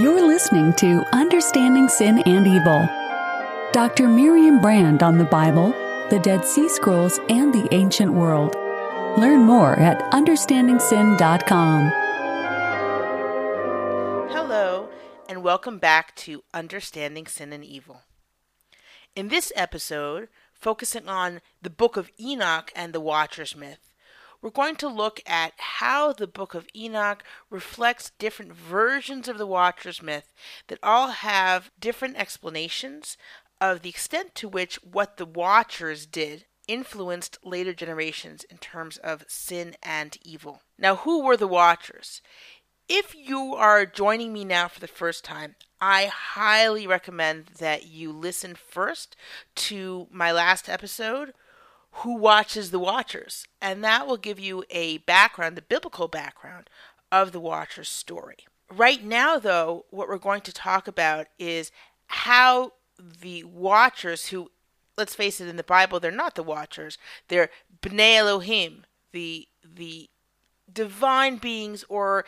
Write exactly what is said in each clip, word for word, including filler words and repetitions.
You're listening to Understanding Sin and Evil. Doctor Miriam Brand on the Bible, the Dead Sea Scrolls, and the Ancient World. Learn more at understanding sin dot com. Hello, and welcome back to Understanding Sin and Evil. In this episode, focusing on the Book of Enoch and the Watchers myth, we're going to look at how the Book of Enoch reflects different versions of the Watchers myth that all have different explanations of the extent to which what the Watchers did influenced later generations in terms of sin and evil. Now, who were the Watchers? If you are joining me now for the first time, I highly recommend that you listen first to my last episode, Who Watches the Watchers? And that will give you a background, the biblical background, of the Watchers' story. Right now, though, what we're going to talk about is how the Watchers, who, let's face it, in the Bible, they're not the Watchers. They're Bnei Elohim, the, the divine beings, or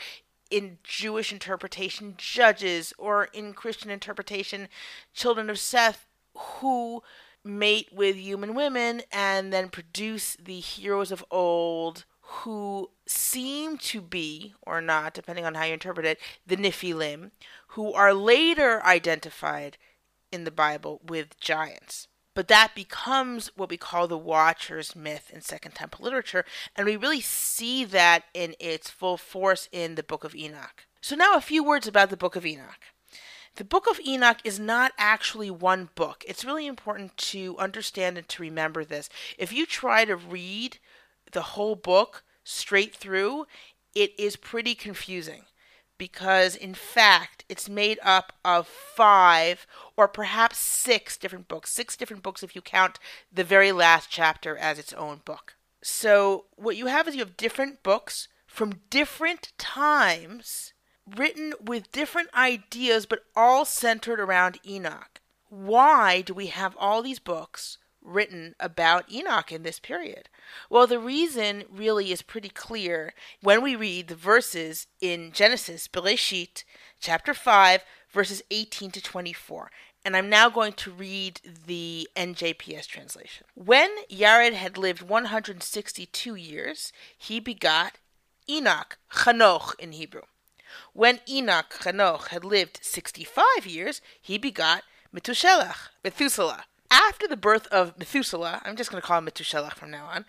in Jewish interpretation, judges, or in Christian interpretation, children of Seth, who mate with human women and then produce the heroes of old, who seem to be, or not, depending on how you interpret it, the Nephilim, who are later identified in the Bible with giants. But that becomes what we call the Watchers myth in Second Temple literature, and we really see that in its full force in the Book of Enoch. So now a few words about the Book of Enoch. The Book of Enoch is not actually one book. It's really important to understand and to remember this. If you try to read the whole book straight through, it is pretty confusing because, in fact, it's made up of five or perhaps six different books. Six different books if you count the very last chapter as its own book. So what you have is you have different books from different times, written with different ideas, but all centered around Enoch. Why do we have all these books written about Enoch in this period? Well, the reason really is pretty clear when we read the verses in Genesis, Bereshit, chapter five, verses eighteen to twenty-four. And I'm now going to read the N J P S translation. When Yared had lived one hundred sixty-two years, he begot Enoch, Chanoch in Hebrew. When Enoch, Chanoch, had lived sixty-five years, he begot Methushelach, Methuselah. After the birth of Methuselah, I'm just going to call him Methushelach from now on,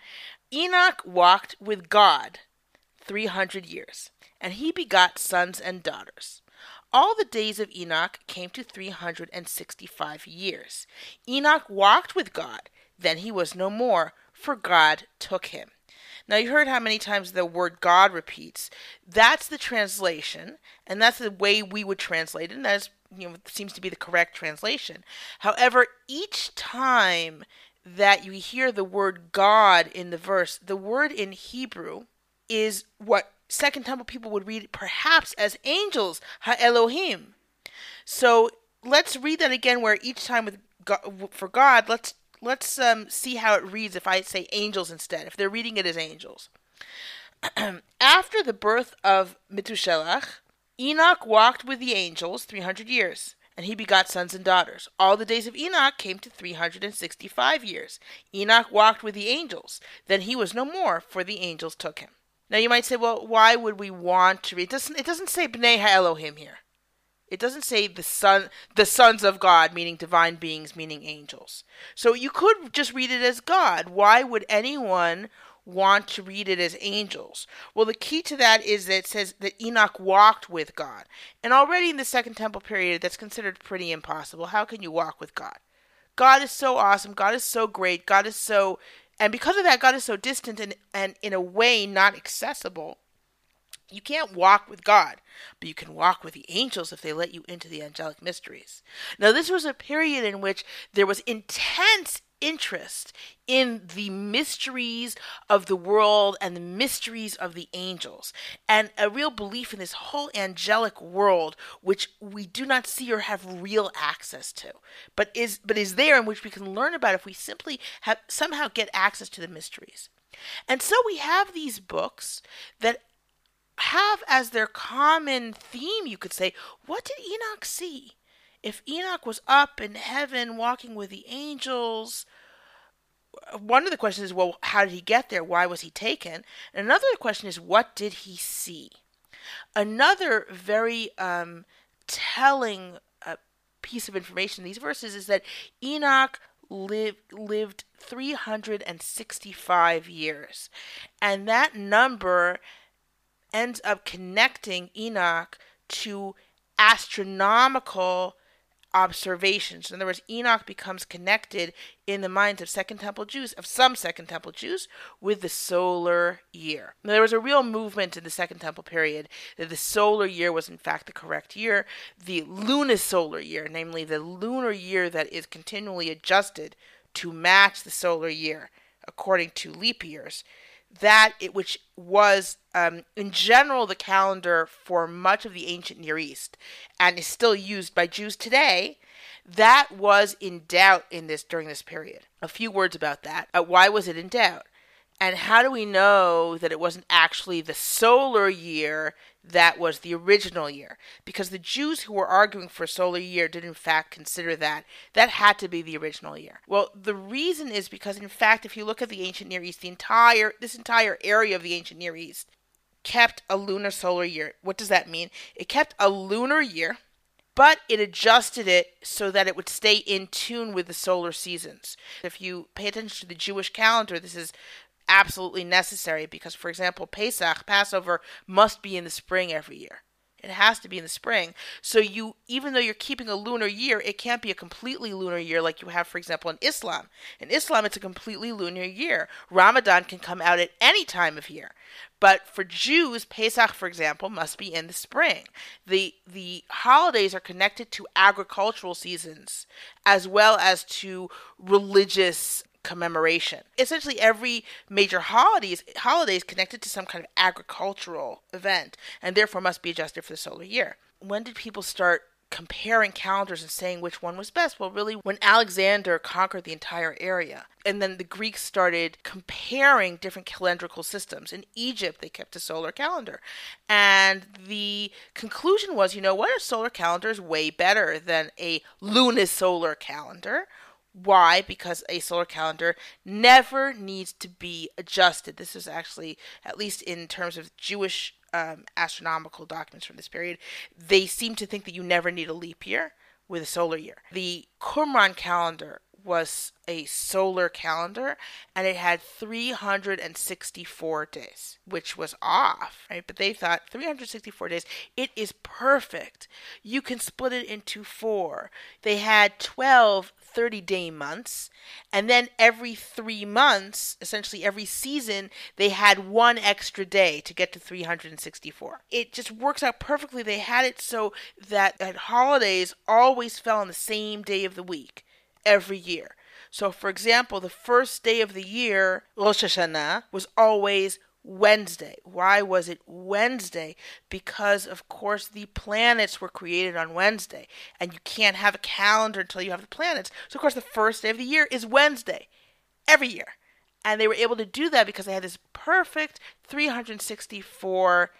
Enoch walked with God three hundred years, and he begot sons and daughters. All the days of Enoch came to three hundred sixty-five years. Enoch walked with God, then he was no more, for God took him. Now, you heard how many times the word God repeats. That's the translation, and that's the way we would translate it, and that is, you know, seems to be the correct translation. However, each time that you hear the word God in the verse, the word in Hebrew is what Second Temple people would read perhaps as angels, ha-Elohim. So let's read that again, where each time with God, for God, let's Let's um, see how it reads if I say angels instead, if they're reading it as angels. After the birth of Methushelach, Enoch walked with the angels three hundred years, and he begot sons and daughters. All the days of Enoch came to three hundred sixty-five years. Enoch walked with the angels. Then he was no more, for the angels took him. Now you might say, well, why would we want to read? It doesn't, it doesn't say Bnei Elohim here. It doesn't say the son, the sons of God, meaning divine beings, meaning angels. So you could just read it as God. Why would anyone want to read it as angels? Well, the key to that is that it says that Enoch walked with God. And already in the Second Temple period, that's considered pretty impossible. How can you walk with God? God is so awesome. God is so great. God is so, and because of that, God is so distant and, and in a way not accessible. You can't walk with God, but you can walk with the angels if they let you into the angelic mysteries. Now, this was a period in which there was intense interest in the mysteries of the world and the mysteries of the angels, and a real belief in this whole angelic world, which we do not see or have real access to, but is but is there, and which we can learn about if we simply have, somehow get access to the mysteries. And so we have these books that have as their common theme, you could say, what did Enoch see? If Enoch was up in heaven walking with the angels, one of the questions is, well, how did he get there? Why was he taken? And another question is, what did he see? Another very um, telling uh, piece of information in these verses is that Enoch lived lived three hundred sixty-five years. And that number ends up connecting Enoch to astronomical observations. In other words, Enoch becomes connected in the minds of Second Temple Jews, of some Second Temple Jews, with the solar year. Now, there was a real movement in the Second Temple period that the solar year was in fact the correct year. The lunisolar year, namely the lunar year that is continually adjusted to match the solar year according to leap years, that it, which was um, in general the calendar for much of the ancient Near East and is still used by Jews today, that was in doubt in this during this period. A few words about that. Uh, why was it in doubt? And how do we know that it wasn't actually the solar year that was the original year? Because the Jews who were arguing for a solar year did in fact consider that. That had to be the original year. Well, the reason is because in fact, if you look at the ancient Near East, the entire this entire area of the ancient Near East kept a lunar solar year. What does that mean? It kept a lunar year, but it adjusted it so that it would stay in tune with the solar seasons. If you pay attention to the Jewish calendar, this is absolutely necessary because, for example, Pesach, Passover, must be in the spring every year. It has to be in the spring. So you, even though you're keeping a lunar year, it can't be a completely lunar year like you have, for example, in Islam. In Islam, it's a completely lunar year. Ramadan can come out at any time of year. But for Jews, Pesach, for example, must be in the spring. The the holidays are connected to agricultural seasons as well as to religious commemoration. Essentially, every major holiday is, holiday is connected to some kind of agricultural event and therefore must be adjusted for the solar year. When did people start comparing calendars and saying which one was best? Well, really, when Alexander conquered the entire area. And then the Greeks started comparing different calendrical systems. In Egypt, they kept a solar calendar. And the conclusion was, you know what, a solar calendar is way better than a lunisolar calendar. Why? Because a solar calendar never needs to be adjusted. This is actually, at least in terms of Jewish um, astronomical documents from this period, they seem to think that you never need a leap year with a solar year. The Qumran calendar was a solar calendar, and it had three hundred sixty-four days, which was off, right? But they thought three hundred sixty-four days, it is perfect. You can split it into four. They had twelve thirty-day months, and then every three months, essentially every season, they had one extra day to get to three hundred sixty-four. It just works out perfectly. They had it so that, that holidays always fell on the same day of the week every year. So, for example, the first day of the year, Rosh Hashanah, was always Wednesday. Why was it Wednesday? Because, of course, the planets were created on Wednesday, and you can't have a calendar until you have the planets. So, of course, the first day of the year is Wednesday, every year. And they were able to do that because they had this perfect three hundred sixty-four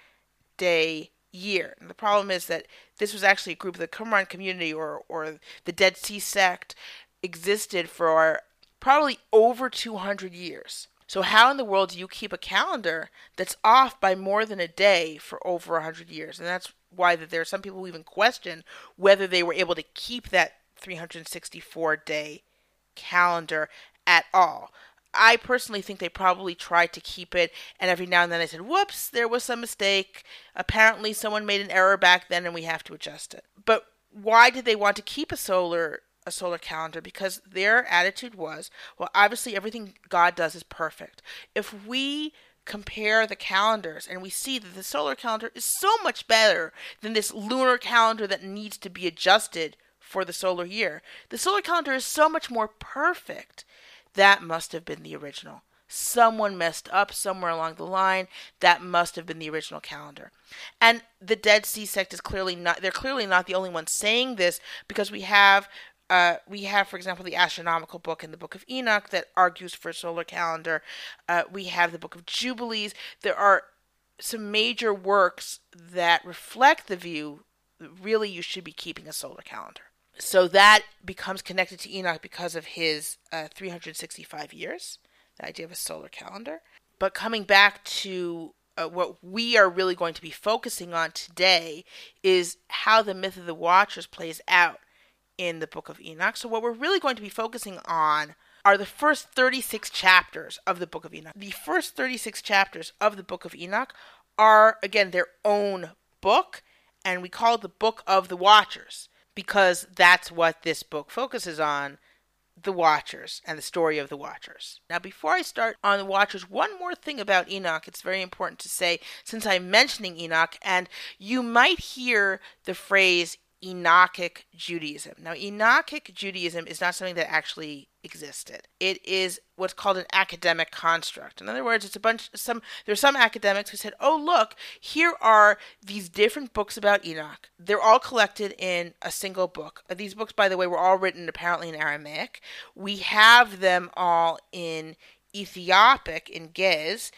day year. And the problem is that this was actually a group of the Qumran community, or, or the Dead Sea sect, existed for probably over two hundred years. So how in the world do you keep a calendar that's off by more than a day for over one hundred years? And that's why that there are some people who even question whether they were able to keep that three hundred sixty-four day calendar at all. I personally think they probably tried to keep it, and every now and then they said, whoops, there was some mistake. Apparently someone made an error back then and we have to adjust it. But why did they want to keep a solar a solar calendar? Because their attitude was, well, obviously everything God does is perfect. If we compare the calendars and we see that the solar calendar is so much better than this lunar calendar that needs to be adjusted for the solar year, the solar calendar is so much more perfect. That must have been the original. Someone messed up somewhere along the line. That must have been the original calendar. And the Dead Sea sect is clearly not, they're clearly not the only ones saying this, because we have Uh, we have, for example, the Astronomical Book and the Book of Enoch that argues for a solar calendar. Uh, we have the Book of Jubilees. There are some major works that reflect the view that really you should be keeping a solar calendar. So that becomes connected to Enoch because of his uh, three hundred sixty-five years, the idea of a solar calendar. But coming back to uh, what we are really going to be focusing on today is how the myth of the Watchers plays out in the Book of Enoch. So what we're really going to be focusing on are the first thirty-six chapters of the Book of Enoch. The first thirty-six chapters of the Book of Enoch are, again, their own book, and we call it the Book of the Watchers because that's what this book focuses on, the Watchers and the story of the Watchers. Now, before I start on the Watchers, one more thing about Enoch. It's very important to say, since I'm mentioning Enoch, and you might hear the phrase Enochic Judaism. Now, Enochic Judaism is not something that actually existed. It is what's called an academic construct. In other words, it's a bunch some there's some academics who said, "Oh, look, here are these different books about Enoch. They're all collected in a single book." These books, by the way, were all written apparently in Aramaic. We have them all in Ethiopic, in Ge'ez,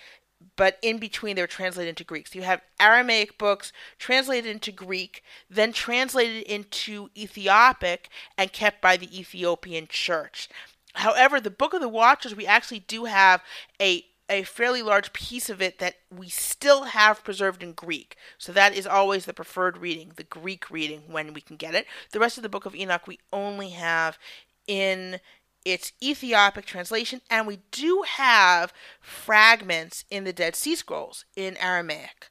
but in between they were translated into Greek. So you have Aramaic books translated into Greek, then translated into Ethiopic and kept by the Ethiopian church. However, the Book of the Watchers, we actually do have a, a fairly large piece of it that we still have preserved in Greek. So that is always the preferred reading, the Greek reading, when we can get it. The rest of the Book of Enoch we only have in its Ethiopic translation, and we do have fragments in the Dead Sea Scrolls in Aramaic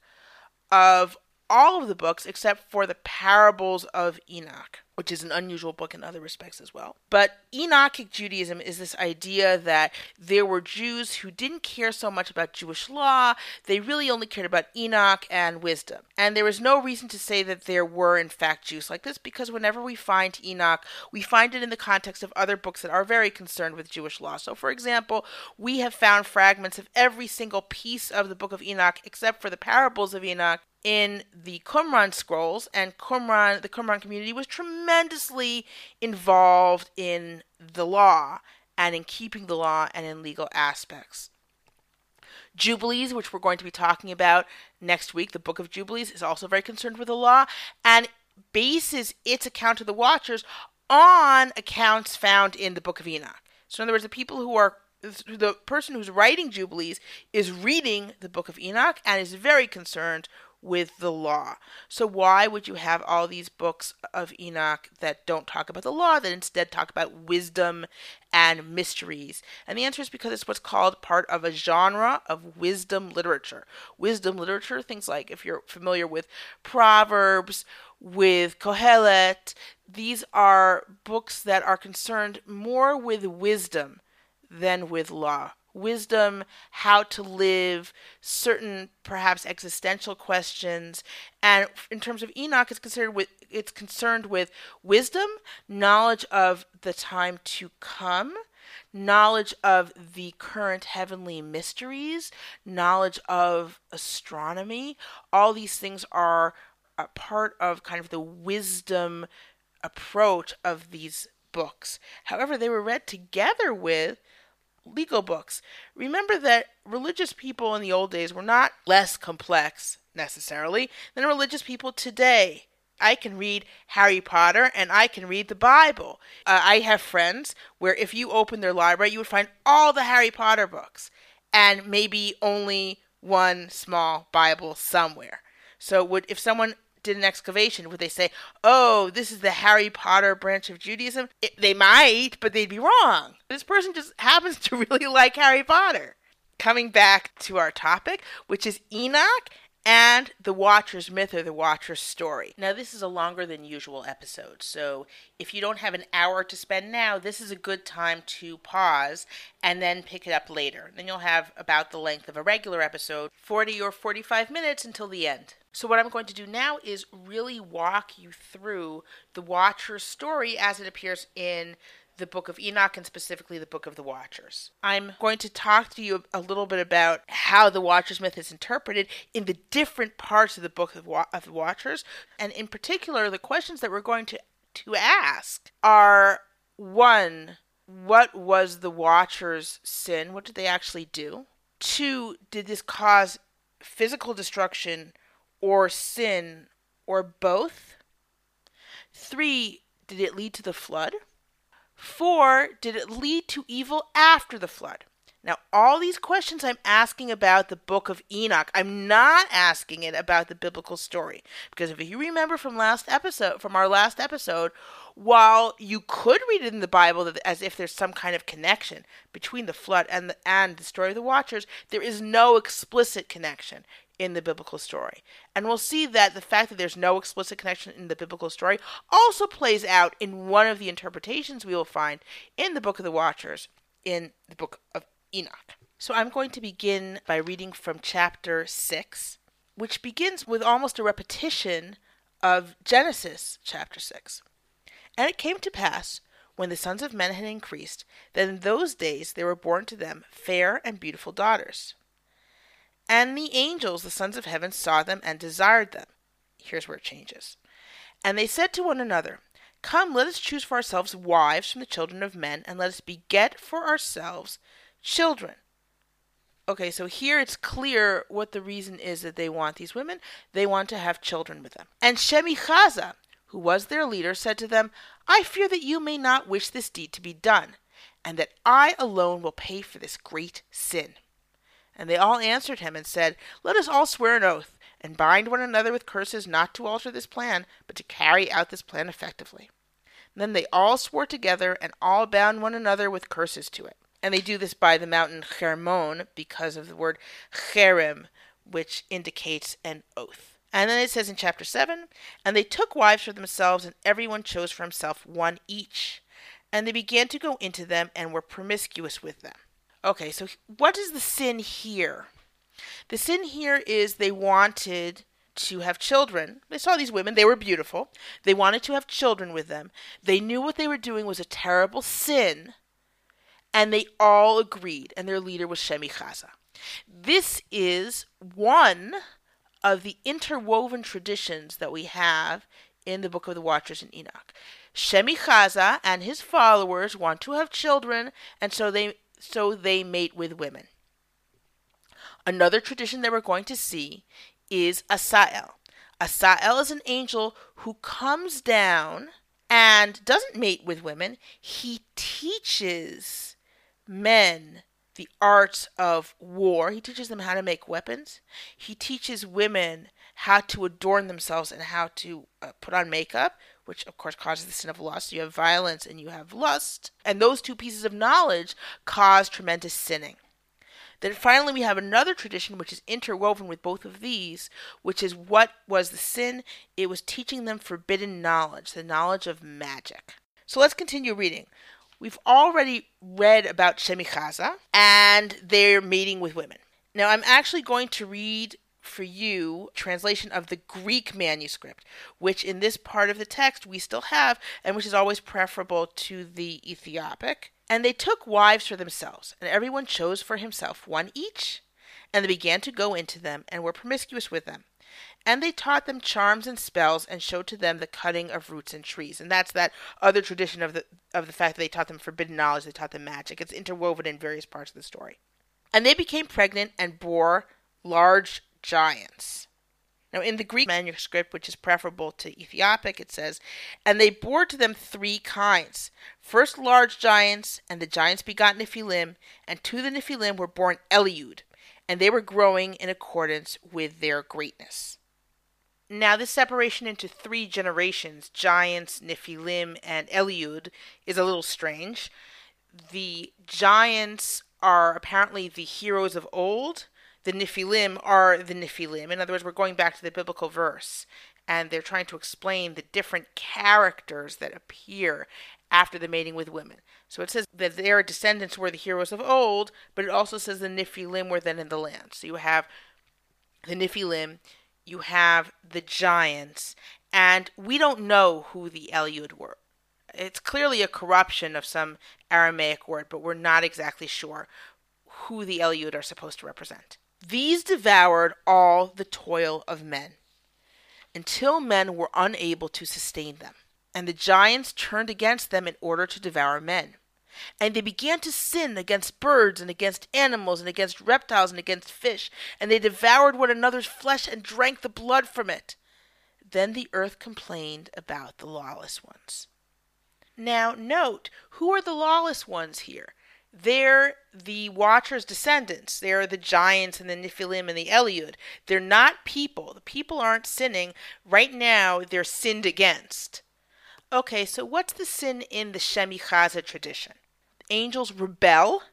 of all of the books except for the Parables of Enoch, which is an unusual book in other respects as well. But Enochic Judaism is this idea that there were Jews who didn't care so much about Jewish law. They really only cared about Enoch and wisdom. And there is no reason to say that there were, in fact, Jews like this, because whenever we find Enoch, we find it in the context of other books that are very concerned with Jewish law. So, for example, we have found fragments of every single piece of the Book of Enoch, except for the Parables of Enoch, in the Qumran scrolls, and Qumran, the Qumran community was tremendously involved in the law and in keeping the law and in legal aspects. Jubilees, which we're going to be talking about next week, the Book of Jubilees, is also very concerned with the law and bases its account of the Watchers on accounts found in the Book of Enoch. So in other words, the people who are the person who's writing Jubilees is reading the Book of Enoch and is very concerned with the law. So why would you have all these books of Enoch that don't talk about the law, that instead talk about wisdom and mysteries? And the answer is because it's what's called part of a genre of wisdom literature. Wisdom literature, things like, if you're familiar with Proverbs, with Kohelet, these are books that are concerned more with wisdom than with law. Wisdom, how to live, certain perhaps existential questions, and in terms of Enoch, it's considered with it's concerned with wisdom, knowledge of the time to come, knowledge of the current heavenly mysteries, knowledge of astronomy. All these things are a part of kind of the wisdom approach of these books. However, they were read together with legal books. Remember that religious people in the old days were not less complex necessarily than religious people today. I can read Harry Potter and I can read the Bible. Uh, I have friends where if you open their library, you would find all the Harry Potter books and maybe only one small Bible somewhere. So would if someone did an excavation, would they say, "Oh, this is the Harry Potter branch of Judaism"? It, they might, but they'd be wrong. This person just happens to really like Harry Potter. Coming back to our topic, which is Enoch and the Watcher's myth or the Watcher's story. Now, this is a longer than usual episode, so if you don't have an hour to spend now, this is a good time to pause and then pick it up later. Then you'll have about the length of a regular episode, forty or forty-five minutes until the end. So what I'm going to do now is really walk you through the Watcher's story as it appears in the Book of Enoch and specifically the Book of the Watchers. I'm going to talk to you a little bit about how the Watchers myth is interpreted in the different parts of the Book of, Wa- of the Watchers. And in particular, the questions that we're going to, to ask are, one, what was the Watchers' sin? What did they actually do? Two, did this cause physical destruction or sin or both? Three, did it lead to the flood? Four, did it lead to evil after the flood? Now, all these questions I'm asking about the Book of Enoch. I'm not asking it about the biblical story. Because if you remember from last episode, from our last episode, while you could read it in the Bible as if there's some kind of connection between the flood and the, and the story of the Watchers, there is no explicit connection in the biblical story. And we'll see that the fact that there's no explicit connection in the biblical story also plays out in one of the interpretations we will find in the Book of the Watchers, in the Book of Enoch. So I'm going to begin by reading from chapter six, which begins with almost a repetition of Genesis chapter six. And it came to pass, when the sons of men had increased, that in those days there were born to them fair and beautiful daughters. And the angels, the sons of heaven, saw them and desired them. Here's where it changes. And they said to one another, Come, let us choose for ourselves wives from the children of men, and let us beget for ourselves children. Okay, so here it's clear what the reason is that they want these women. They want to have children with them. And Shemihazah, who was their leader, said to them, I fear that you may not wish this deed to be done, and that I alone will pay for this great sin. And they all answered him and said, Let us all swear an oath, and bind one another with curses not to alter this plan, but to carry out this plan effectively. And then they all swore together, and all bound one another with curses to it. And they do this by the mountain Hermon because of the word cherem, which indicates an oath. And then it says in chapter seven, And they took wives for themselves, and everyone chose for himself one each. And they began to go into them, and were promiscuous with them. Okay, so what is the sin here? The sin here is they wanted to have children. They saw these women. They were beautiful. They wanted to have children with them. They knew what they were doing was a terrible sin. And they all agreed, and their leader was Shemihazah. This is one of the interwoven traditions that we have in the Book of the Watchers in Enoch. Shemihazah and his followers want to have children, and so they so they mate with women. Another tradition that we're going to see is Asael. Asael is an angel who comes down and doesn't mate with women. He teaches men the arts of war. He teaches them how to make weapons. He teaches women how to adorn themselves and how to uh, put on makeup, which of course causes the sin of lust. You have violence and you have lust. And those two pieces of knowledge cause tremendous sinning. Then finally we have another tradition which is interwoven with both of these, which is what was the sin? It was teaching them forbidden knowledge, the knowledge of magic. So let's continue reading. We've already read about Shemihazah and their mating with women. Now I'm actually going to read for you translation of the Greek manuscript, which in this part of the text we still have, and which is always preferable to the Ethiopic. And they took wives for themselves, and everyone chose for himself one each. And they began to go into them, and were promiscuous with them. And they taught them charms and spells, and showed to them the cutting of roots and trees. And that's that other tradition of the of the fact that they taught them forbidden knowledge, they taught them magic. It's interwoven in various parts of the story. And they became pregnant and bore large giants. Now in the Greek manuscript, which is preferable to Ethiopic, it says, And they bore to them three kinds. First large giants, and the giants begot Nephilim, and to the Nephilim were born Eliud, and they were growing in accordance with their greatness. Now this separation into three generations, giants, Nephilim, and Eliud, is a little strange. The giants are apparently the heroes of old. The Nephilim are the Nephilim. In other words, we're going back to the biblical verse, and they're trying to explain the different characters that appear after the mating with women. So it says that their descendants were the heroes of old, but it also says the Nephilim were then in the land. So you have the Nephilim, you have the giants, and we don't know who the Eliud were. It's clearly a corruption of some Aramaic word, but we're not exactly sure who the Eliud are supposed to represent. These devoured all the toil of men, until men were unable to sustain them. And the giants turned against them in order to devour men. And they began to sin against birds and against animals and against reptiles and against fish. And they devoured one another's flesh and drank the blood from it. Then the earth complained about the lawless ones. Now note, who are the lawless ones here? They're the Watchers' descendants. They're the giants and the Nephilim and the Eliud. They're not people. The people aren't sinning. Right now, they're sinned against. Okay, so what's the sin in the Shemihazah tradition? Angels rebel,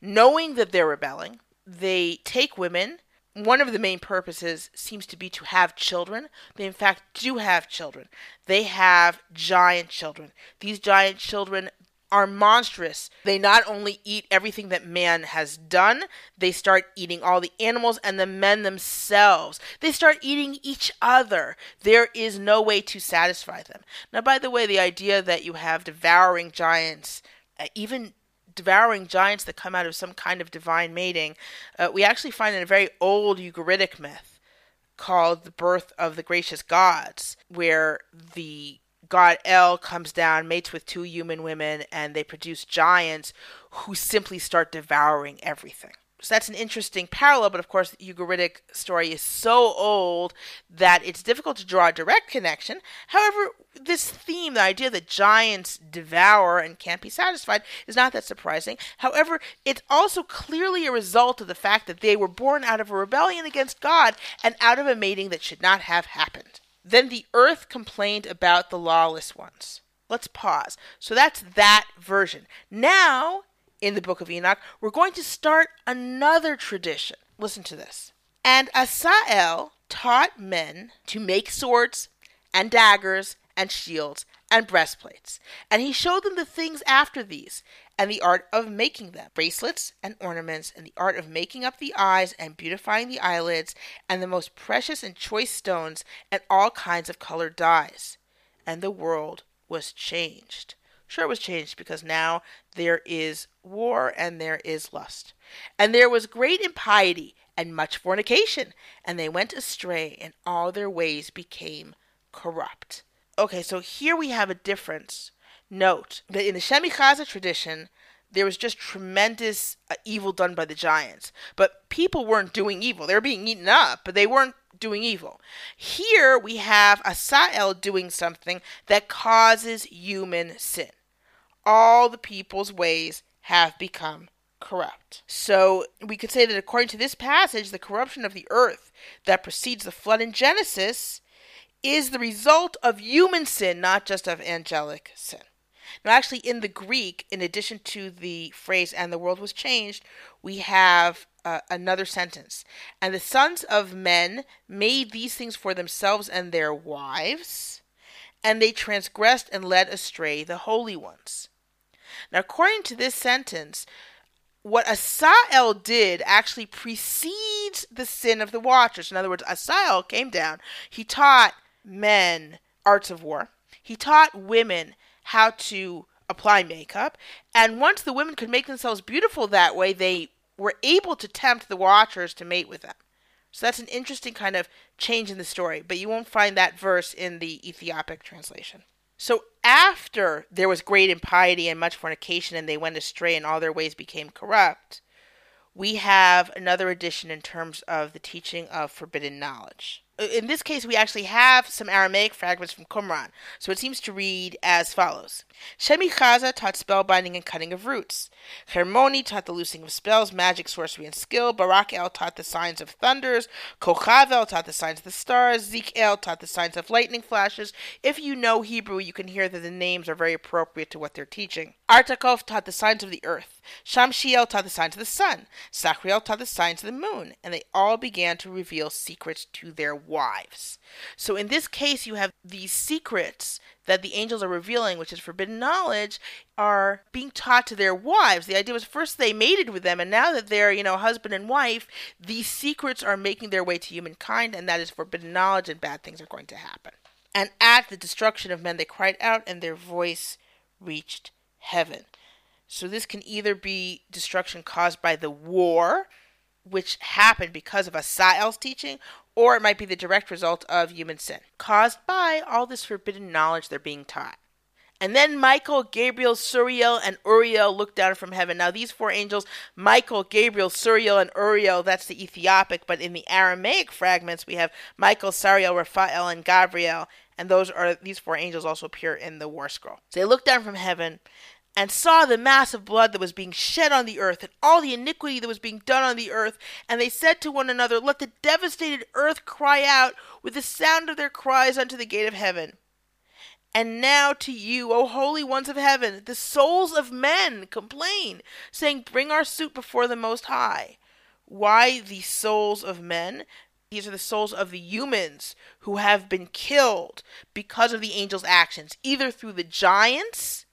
knowing that they're rebelling. They take women. One of the main purposes seems to be to have children. They, in fact, do have children. They have giant children. These giant children are monstrous. They not only eat everything that man has done, they start eating all the animals and the men themselves. They start eating each other. There is no way to satisfy them. Now, by the way, the idea that you have devouring giants, uh, even devouring giants that come out of some kind of divine mating, uh, we actually find in a very old Ugaritic myth called The Birth of the Gracious Gods, where the god El comes down, mates with two human women, and they produce giants who simply start devouring everything. So that's an interesting parallel, but of course the Ugaritic story is so old that it's difficult to draw a direct connection. However, this theme, the idea that giants devour and can't be satisfied, is not that surprising. However, it's also clearly a result of the fact that they were born out of a rebellion against God and out of a mating that should not have happened. Then the earth complained about the lawless ones. Let's pause. So that's that version. Now, in the Book of Enoch, we're going to start another tradition. Listen to this. And Asael taught men to make swords and daggers and shields and breastplates. And he showed them the things after these, and the art of making them, bracelets and ornaments, and the art of making up the eyes and beautifying the eyelids, and the most precious and choice stones, and all kinds of colored dyes. And the world was changed. Sure, it was changed because now there is war and there is lust. And there was great impiety and much fornication, and they went astray, and all their ways became corrupt. Okay, so here we have a difference. Note that in the Shemihazah tradition, there was just tremendous uh, evil done by the giants. But people weren't doing evil. They were being eaten up, but they weren't doing evil. Here we have Asael doing something that causes human sin. All the people's ways have become corrupt. So we could say that according to this passage, the corruption of the earth that precedes the flood in Genesis is the result of human sin, not just of angelic sin. Now, actually, in the Greek, in addition to the phrase, and the world was changed, we have uh, another sentence. And the sons of men made these things for themselves and their wives, and they transgressed and led astray the holy ones. Now, according to this sentence, what Asael did actually precedes the sin of the Watchers. In other words, Asael came down. He taught men arts of war. He taught women how to apply makeup. And once the women could make themselves beautiful that way, they were able to tempt the Watchers to mate with them. So that's an interesting kind of change in the story, but you won't find that verse in the Ethiopic translation. So after there was great impiety and much fornication, and they went astray and all their ways became corrupt, we have another addition in terms of the teaching of forbidden knowledge. In this case, we actually have some Aramaic fragments from Qumran, so it seems to read as follows. Shemihazah taught spellbinding and cutting of roots. Hermoni taught the loosing of spells, magic, sorcery, and skill. Barak-el taught the signs of thunders. Kochav-el taught the signs of the stars. Zeke-el taught the signs of lightning flashes. If you know Hebrew, you can hear that the names are very appropriate to what they're teaching. Artakov taught the signs of the earth. Shamshiel taught the signs of the sun. Sachriel taught the signs of the moon. And they all began to reveal secrets to their wives. So in this case, you have these secrets that the angels are revealing, which is forbidden knowledge, are being taught to their wives. The idea was first they mated with them, and now that they're, you know, husband and wife, these secrets are making their way to humankind, and that is forbidden knowledge, and bad things are going to happen. And at the destruction of men, they cried out, and their voice reached heaven. So this can either be destruction caused by the war, which happened because of Asael's teaching, or it might be the direct result of human sin, caused by all this forbidden knowledge they're being taught. And then Michael, Gabriel, Suriel, and Uriel looked down from heaven. Now these four angels, Michael, Gabriel, Suriel, and Uriel, that's the Ethiopic, but in the Aramaic fragments we have Michael, Suriel, Raphael, and Gabriel. And those are these four angels also appear in the War Scroll. So they looked down from heaven and saw the mass of blood that was being shed on the earth and all the iniquity that was being done on the earth. And they said to one another, "Let the devastated earth cry out with the sound of their cries unto the gate of heaven. And now to you, O holy ones of heaven, the souls of men complain, saying, bring our suit before the Most High." Why the souls of men? These are the souls of the humans who have been killed because of the angels' actions, either through the giants,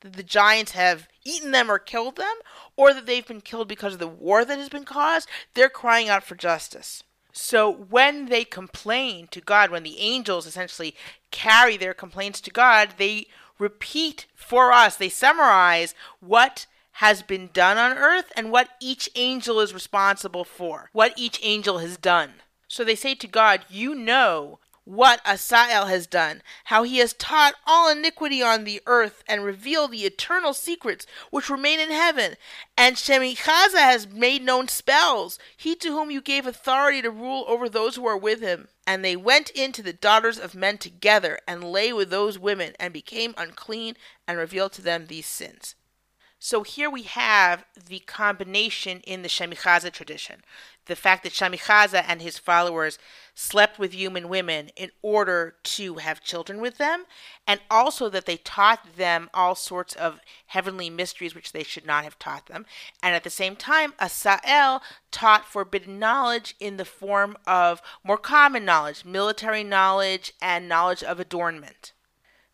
that the giants have eaten them or killed them, or that they've been killed because of the war that has been caused. They're crying out for justice. So when they complain to God, when the angels essentially carry their complaints to God, they repeat for us, they summarize what has been done on earth and what each angel is responsible for, what each angel has done. So they say to God, "You know what Asael has done, how he has taught all iniquity on the earth and revealed the eternal secrets which remain in heaven. And Shemihazah has made known spells, he to whom you gave authority to rule over those who are with him. And they went in to the daughters of men together and lay with those women and became unclean and revealed to them these sins." So here we have the combination in the Shemihazah tradition. The fact that Shemihazah and his followers slept with human women in order to have children with them, and also that they taught them all sorts of heavenly mysteries which they should not have taught them. And at the same time, Asael taught forbidden knowledge in the form of more common knowledge, military knowledge, and knowledge of adornment.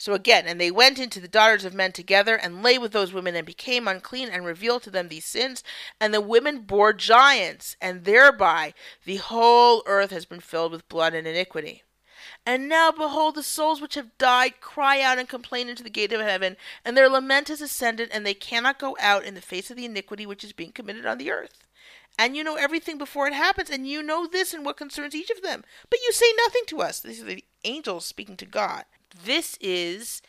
So again, "And they went into the daughters of men together and lay with those women and became unclean and revealed to them these sins. And the women bore giants, and thereby the whole earth has been filled with blood and iniquity. And now behold, the souls which have died cry out and complain unto the gate of heaven, and their lament is ascended, and they cannot go out in the face of the iniquity which is being committed on the earth. And you know everything before it happens, and you know this and what concerns each of them. But you say nothing to us." These are the angels speaking to God. This is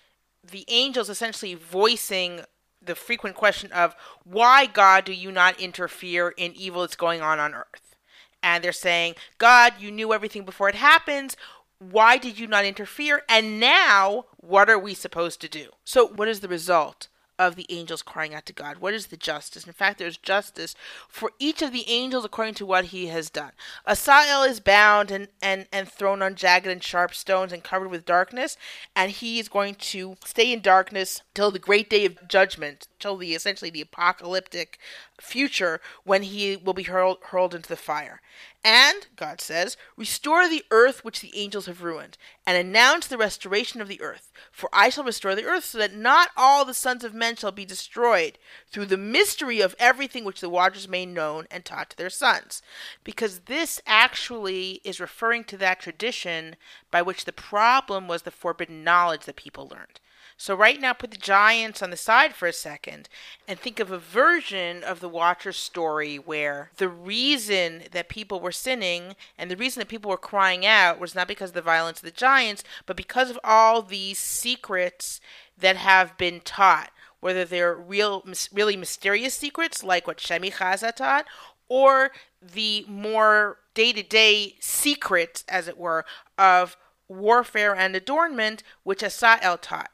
the angels essentially voicing the frequent question of, why, God, do you not interfere in evil that's going on on earth? And they're saying, "God, you knew everything before it happens. Why did you not interfere? And now, what are we supposed to do?" So what is the result of the angels crying out to God? What is the justice? In fact, there's justice for each of the angels according to what he has done. Asael is bound and, and, and thrown on jagged and sharp stones and covered with darkness, and he is going to stay in darkness till the great day of judgment, till the essentially the apocalyptic future when he will be hurled, hurled into the fire. And, God says, "Restore the earth which the angels have ruined, and announce the restoration of the earth. For I shall restore the earth, so that not all the sons of men shall be destroyed, through the mystery of everything which the watchers made known and taught to their sons." Because this actually is referring to that tradition by which the problem was the forbidden knowledge that people learned. So right now, put the giants on the side for a second and think of a version of the Watcher's story where the reason that people were sinning and the reason that people were crying out was not because of the violence of the giants, but because of all these secrets that have been taught, whether they're real, really mysterious secrets like what Shemihazah taught, or the more day-to-day secrets, as it were, of warfare and adornment, which Asael taught.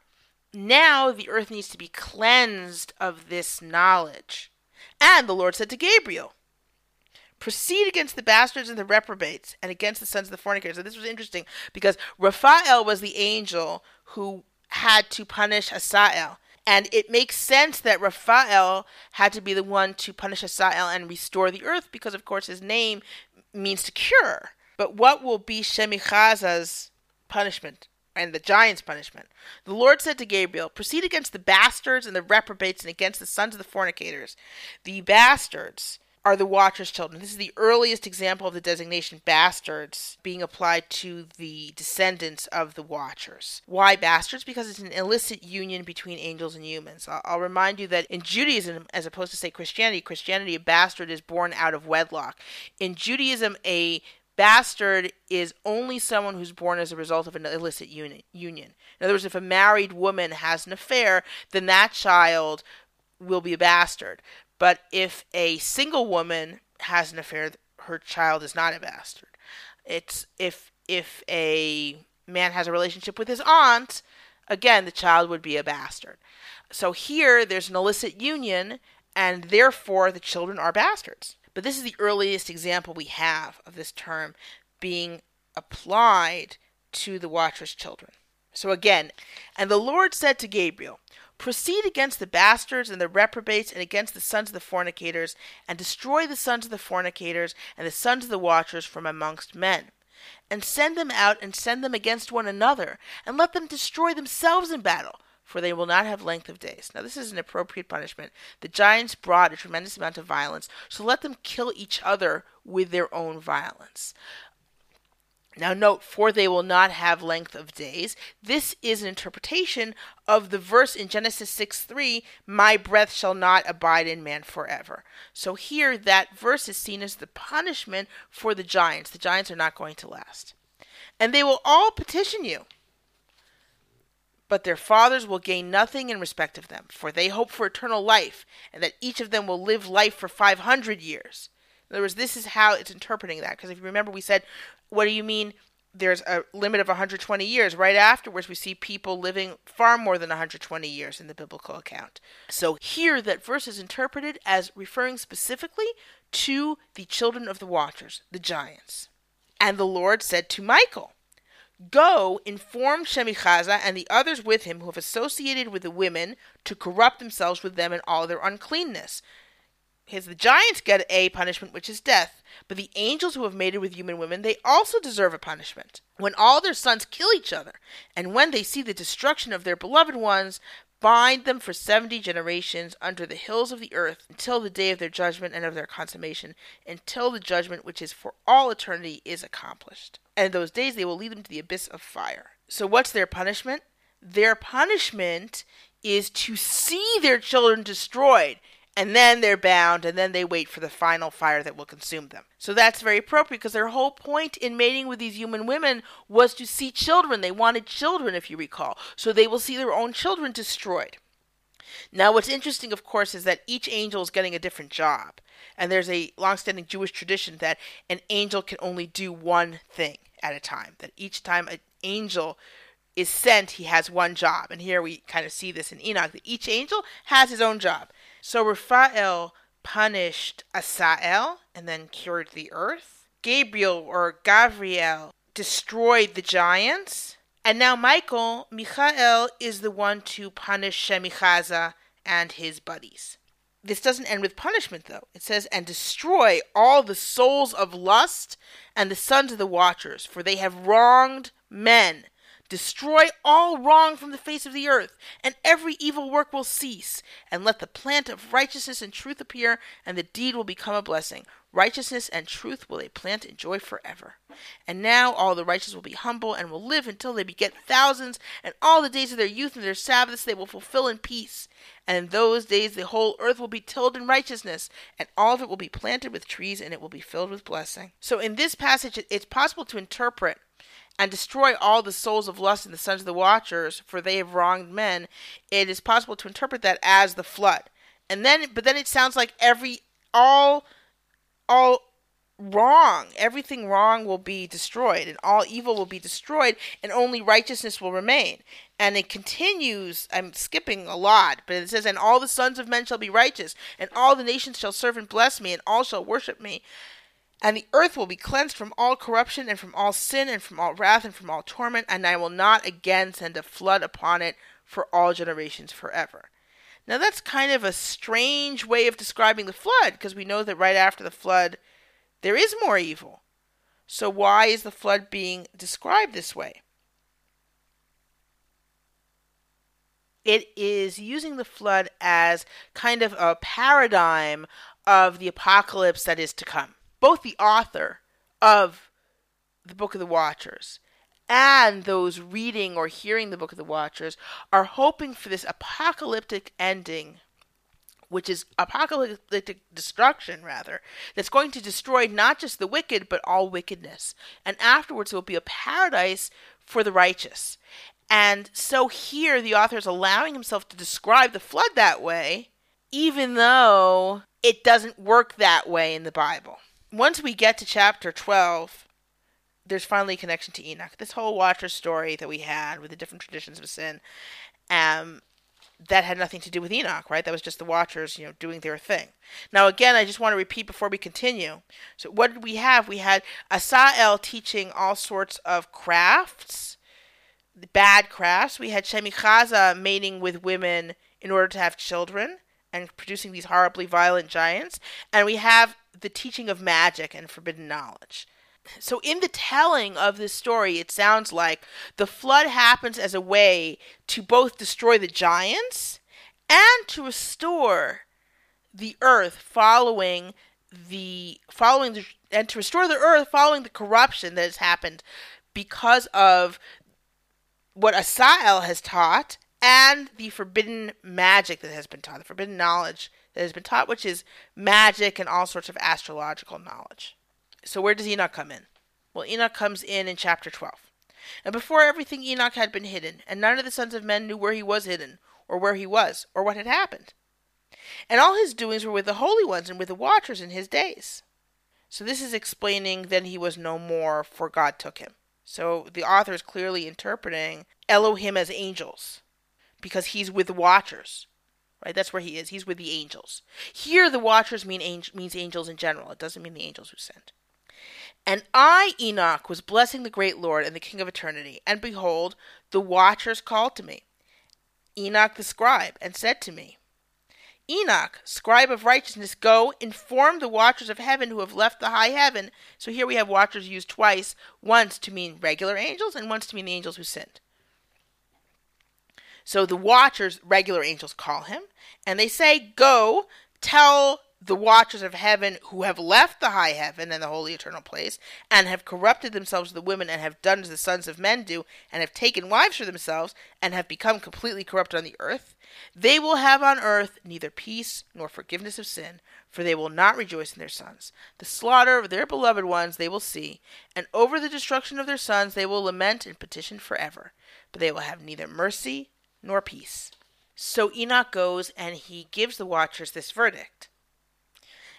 Now the earth needs to be cleansed of this knowledge. And the Lord said to Gabriel, "Proceed against the bastards and the reprobates and against the sons of the fornicators." So this was interesting because Raphael was the angel who had to punish Asael. And it makes sense that Raphael had to be the one to punish Asael and restore the earth because, of course, his name means to cure. But what will be Shemihazah's punishment? And the giant's punishment. The Lord said to Gabriel, "Proceed against the bastards and the reprobates and against the sons of the fornicators." The bastards are the Watchers' children. This is the earliest example of the designation bastards being applied to the descendants of the Watchers. Why bastards? Because it's an illicit union between angels and humans. I'll, I'll remind you that in Judaism, as opposed to, say, Christianity, Christianity, a bastard is born out of wedlock. In Judaism, a Bastard is only someone who's born as a result of an illicit uni- union. In other words, if a married woman has an affair, then that child will be a bastard. But if a single woman has an affair, her child is not a bastard. It's if if a man has a relationship with his aunt, again, the child would be a bastard. So here, there's an illicit union, and therefore the children are bastards. But this is the earliest example we have of this term being applied to the Watcher's children. So again, and the Lord said to Gabriel, proceed against the bastards and the reprobates and against the sons of the fornicators, and destroy the sons of the fornicators and the sons of the Watchers from amongst men, and send them out and send them against one another, and let them destroy themselves in battle, for they will not have length of days. Now this is an appropriate punishment. The giants brought a tremendous amount of violence, so let them kill each other with their own violence. Now note, for they will not have length of days. This is an interpretation of the verse in Genesis six three, my breath shall not abide in man forever. So here that verse is seen as the punishment for the giants. The giants are not going to last. And they will all petition you, but their fathers will gain nothing in respect of them, for they hope for eternal life, and that each of them will live life for five hundred years. In other words, this is how it's interpreting that, because if you remember, we said, what do you mean there's a limit of one hundred twenty years? Right afterwards, we see people living far more than one hundred twenty years in the biblical account. So here, that verse is interpreted as referring specifically to the children of the Watchers, the giants. And the Lord said to Michael, go, inform Shemihazah and the others with him who have associated with the women to corrupt themselves with them in all their uncleanness. Here's the giants get a punishment, which is death, but the angels who have mated with human women, they also deserve a punishment. When all their sons kill each other, and when they see the destruction of their beloved ones, bind them for seventy generations under the hills of the earth until the day of their judgment and of their consummation, until the judgment which is for all eternity is accomplished. And in those days they will lead them to the abyss of fire. So what's their punishment? Their punishment is to see their children destroyed, and then they're bound, and then they wait for the final fire that will consume them. So that's very appropriate, because their whole point in mating with these human women was to see children. They wanted children, if you recall. So they will see their own children destroyed. Now, what's interesting, of course, is that each angel is getting a different job. And there's a long-standing Jewish tradition that an angel can only do one thing at a time, that each time an angel is sent, he has one job. And here we kind of see this in Enoch, that each angel has his own job. So Raphael punished Asael and then cured the earth. Gabriel or Gabriel destroyed the giants. And now Michael, Michael, is the one to punish Shemihazah and his buddies. This doesn't end with punishment, though. It says, and destroy all the souls of lust and the sons of the Watchers, for they have wronged men. Destroy all wrong from the face of the earth, and every evil work will cease, and let the plant of righteousness and truth appear, and the deed will become a blessing. Righteousness and truth will they plant in joy forever. And now all the righteous will be humble, and will live until they beget thousands, and all the days of their youth and their Sabbaths they will fulfill in peace. And in those days the whole earth will be tilled in righteousness, and all of it will be planted with trees, and it will be filled with blessing. So in this passage, it's possible to interpret, and destroy all the souls of lust and the sons of the Watchers, for they have wronged men. It is possible to interpret that as the flood, and then, but then it sounds like every all, all wrong, everything wrong will be destroyed, and all evil will be destroyed, and only righteousness will remain. And it continues. I'm skipping a lot, but it says, "And all the sons of men shall be righteous, and all the nations shall serve and bless me, and all shall worship me." And the earth will be cleansed from all corruption and from all sin and from all wrath and from all torment, and I will not again send a flood upon it for all generations forever. Now that's kind of a strange way of describing the flood, because we know that right after the flood there is more evil. So why is the flood being described this way? It is using the flood as kind of a paradigm of the apocalypse that is to come. Both the author of the Book of the Watchers and those reading or hearing the Book of the Watchers are hoping for this apocalyptic ending which is apocalyptic destruction, rather, that's going to destroy not just the wicked, but all wickedness. And afterwards, it will be a paradise for the righteous. And so here, the author is allowing himself to describe the flood that way, even though it doesn't work that way in the Bible. Once we get to chapter twelve, there's finally a connection to Enoch. This whole Watcher story that we had with the different traditions of sin, um, that had nothing to do with Enoch, right? That was just the Watchers, you know, doing their thing. Now, again, I just want to repeat before we continue. So what did we have? We had Asael teaching all sorts of crafts, bad crafts. We had Shemihazah mating with women in order to have children and producing these horribly violent giants. And we have the teaching of magic and forbidden knowledge. So in the telling of this story, it sounds like the flood happens as a way to both destroy the giants and to restore the earth following the following the, and to restore the earth following the corruption that has happened because of what Asael has taught and the forbidden magic that has been taught, the forbidden knowledge that has been taught, which is magic and all sorts of astrological knowledge. So where does Enoch come in? Well, Enoch comes in in chapter twelve. And before everything, Enoch had been hidden, and none of the sons of men knew where he was hidden, or where he was, or what had happened. And all his doings were with the holy ones and with the watchers in his days. So this is explaining that he was no more, for God took him. So the author is clearly interpreting Elohim as angels, because he's with the watchers. Right? That's where he is. He's with the angels. Here, the watchers mean angel, means angels in general. It doesn't mean the angels who sinned. And I, Enoch, was blessing the great Lord and the King of eternity, and behold, the watchers called to me, Enoch the scribe, and said to me, Enoch, scribe of righteousness, go, inform the watchers of heaven who have left the high heaven. So here we have watchers used twice, once to mean regular angels, and once to mean the angels who sinned. So the watchers, regular angels, call him, and they say, go, tell the watchers of heaven who have left the high heaven and the holy eternal place and have corrupted themselves with the women and have done as the sons of men do and have taken wives for themselves and have become completely corrupt on the earth, they will have on earth neither peace nor forgiveness of sin, for they will not rejoice in their sons. The slaughter of their beloved ones they will see, and over the destruction of their sons they will lament and petition forever, but they will have neither mercy nor peace. So Enoch goes and he gives the watchers this verdict.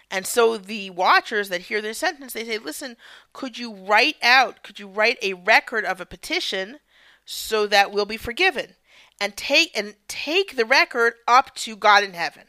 And so the watchers that hear their sentence, they say, listen, could you write out, could you write a record of a petition so that we'll be forgiven? And take and take the record up to God in heaven.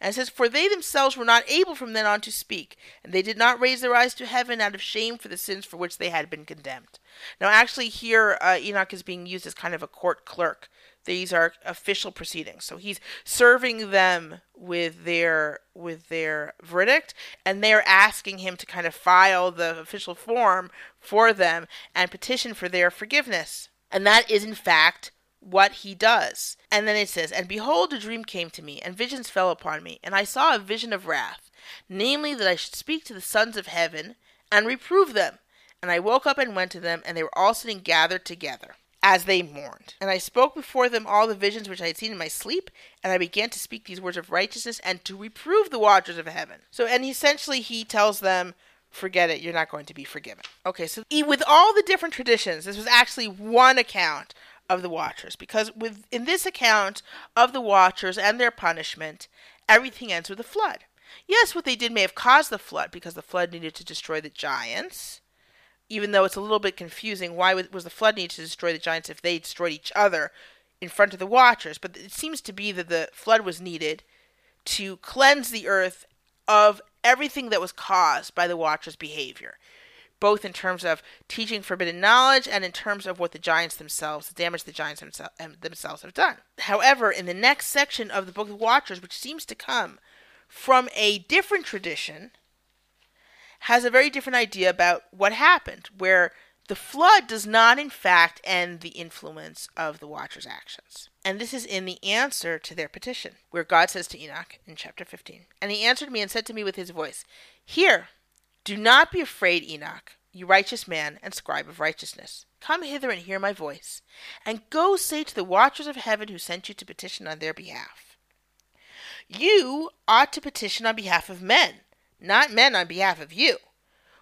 And it says, for they themselves were not able from then on to speak, and they did not raise their eyes to heaven out of shame for the sins for which they had been condemned. Now, actually here, uh, Enoch is being used as kind of a court clerk. These are official proceedings. So he's serving them with their with their verdict, and they're asking him to kind of file the official form for them and petition for their forgiveness. And that is, in fact, what he does. And then it says, and behold, a dream came to me, and visions fell upon me, and I saw a vision of wrath, namely that I should speak to the sons of heaven and reprove them. And I woke up and went to them, and they were all sitting gathered together, as they mourned. And I spoke before them all the visions which I had seen in my sleep, and I began to speak these words of righteousness and to reprove the watchers of heaven. So, and essentially he tells them, forget it, you're not going to be forgiven. Okay, so with all the different traditions, this was actually one account of the watchers, because with in this account of the watchers and their punishment, everything ends with a flood. Yes, what they did may have caused the flood, because the flood needed to destroy the giants, even though it's a little bit confusing. Why was the flood needed to destroy the giants if they destroyed each other in front of the watchers? But it seems to be that the flood was needed to cleanse the earth of everything that was caused by the watchers' behavior, both in terms of teaching forbidden knowledge and in terms of what the giants themselves, the damage the giants themselves have done. However, in the next section of the Book of Watchers, which seems to come from a different tradition, has a very different idea about what happened, where the flood does not, in fact, end the influence of the watchers' actions. And this is in the answer to their petition, where God says to Enoch in chapter fifteen, and he answered me and said to me with his voice, here, do not be afraid, Enoch, you righteous man and scribe of righteousness. Come hither and hear my voice, and go say to the watchers of heaven who sent you to petition on their behalf. You ought to petition on behalf of men, not men on behalf of you.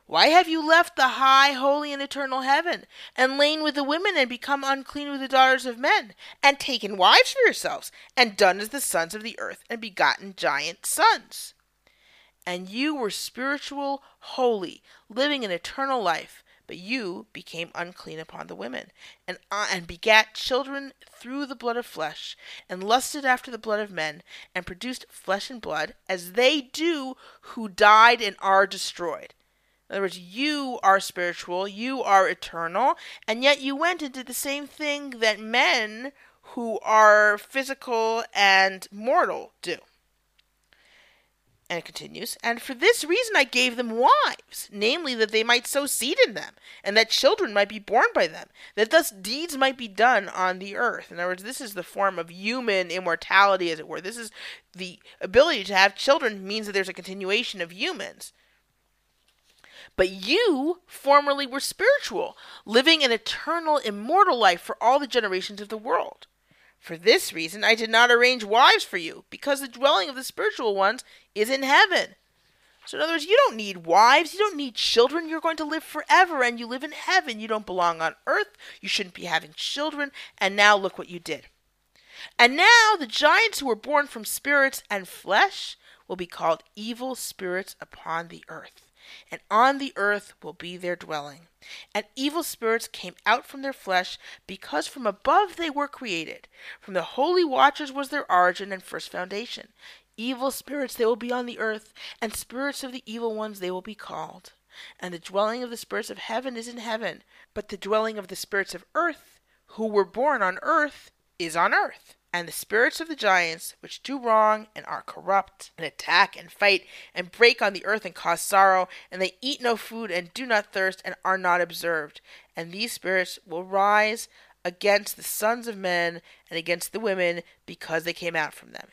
Why have you left the high, holy, and eternal heaven, and lain with the women, and become unclean with the daughters of men, and taken wives for yourselves, and done as the sons of the earth, and begotten giant sons? And you were spiritual, holy, living an eternal life, but you became unclean upon the women, and, uh, and begat children through the blood of flesh, and lusted after the blood of men, and produced flesh and blood, as they do who died and are destroyed. In other words, you are spiritual, you are eternal, and yet you went and did the same thing that men who are physical and mortal do. And it continues, and for this reason I gave them wives, namely that they might sow seed in them, and that children might be born by them, that thus deeds might be done on the earth. In other words, this is the form of human immortality, as it were. This is the ability to have children means that there's a continuation of humans. But you formerly were spiritual, living an eternal, immortal life for all the generations of the world. For this reason, I did not arrange wives for you, because the dwelling of the spiritual ones is in heaven. So in other words, you don't need wives, you don't need children, you're going to live forever, and you live in heaven. You don't belong on earth, you shouldn't be having children, and now look what you did. And now the giants who were born from spirits and flesh will be called evil spirits upon the earth. And on the earth will be their dwelling. And evil spirits came out from their flesh, because from above they were created. From the holy watchers was their origin and first foundation. Evil spirits they will be on the earth, and spirits of the evil ones they will be called. And the dwelling of the spirits of heaven is in heaven, but the dwelling of the spirits of earth, who were born on earth, is on earth. And the spirits of the giants, which do wrong and are corrupt, and attack and fight, and break on the earth and cause sorrow, and they eat no food and do not thirst and are not observed. And these spirits will rise against the sons of men and against the women, because they came out from them.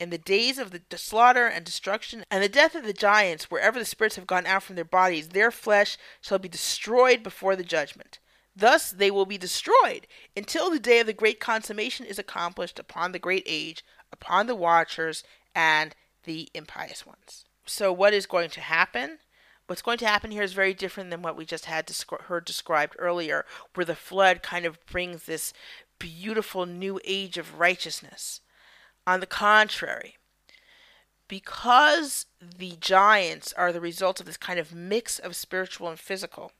In the days of the slaughter and destruction and the death of the giants, wherever the spirits have gone out from their bodies, their flesh shall be destroyed before the judgment. Thus they will be destroyed, until the day of the great consummation is accomplished upon the great age, upon the watchers, and the impious ones. So what is going to happen? What's going to happen here is very different than what we just had descri- heard described earlier, where the flood kind of brings this beautiful new age of righteousness. On the contrary, because the giants are the result of this kind of mix of spiritual and physical,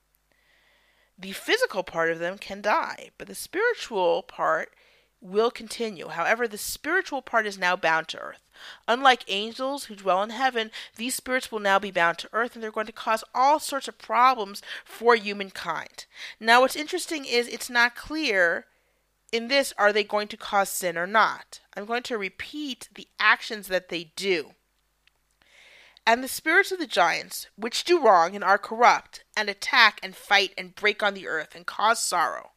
the physical part of them can die, but the spiritual part will continue. However, the spiritual part is now bound to earth. Unlike angels who dwell in heaven, these spirits will now be bound to earth, and they're going to cause all sorts of problems for humankind. Now, what's interesting is it's not clear in this, are they going to cause sin or not? I'm going to repeat the actions that they do. And the spirits of the giants, which do wrong and are corrupt, and attack and fight and break on the earth and cause sorrow.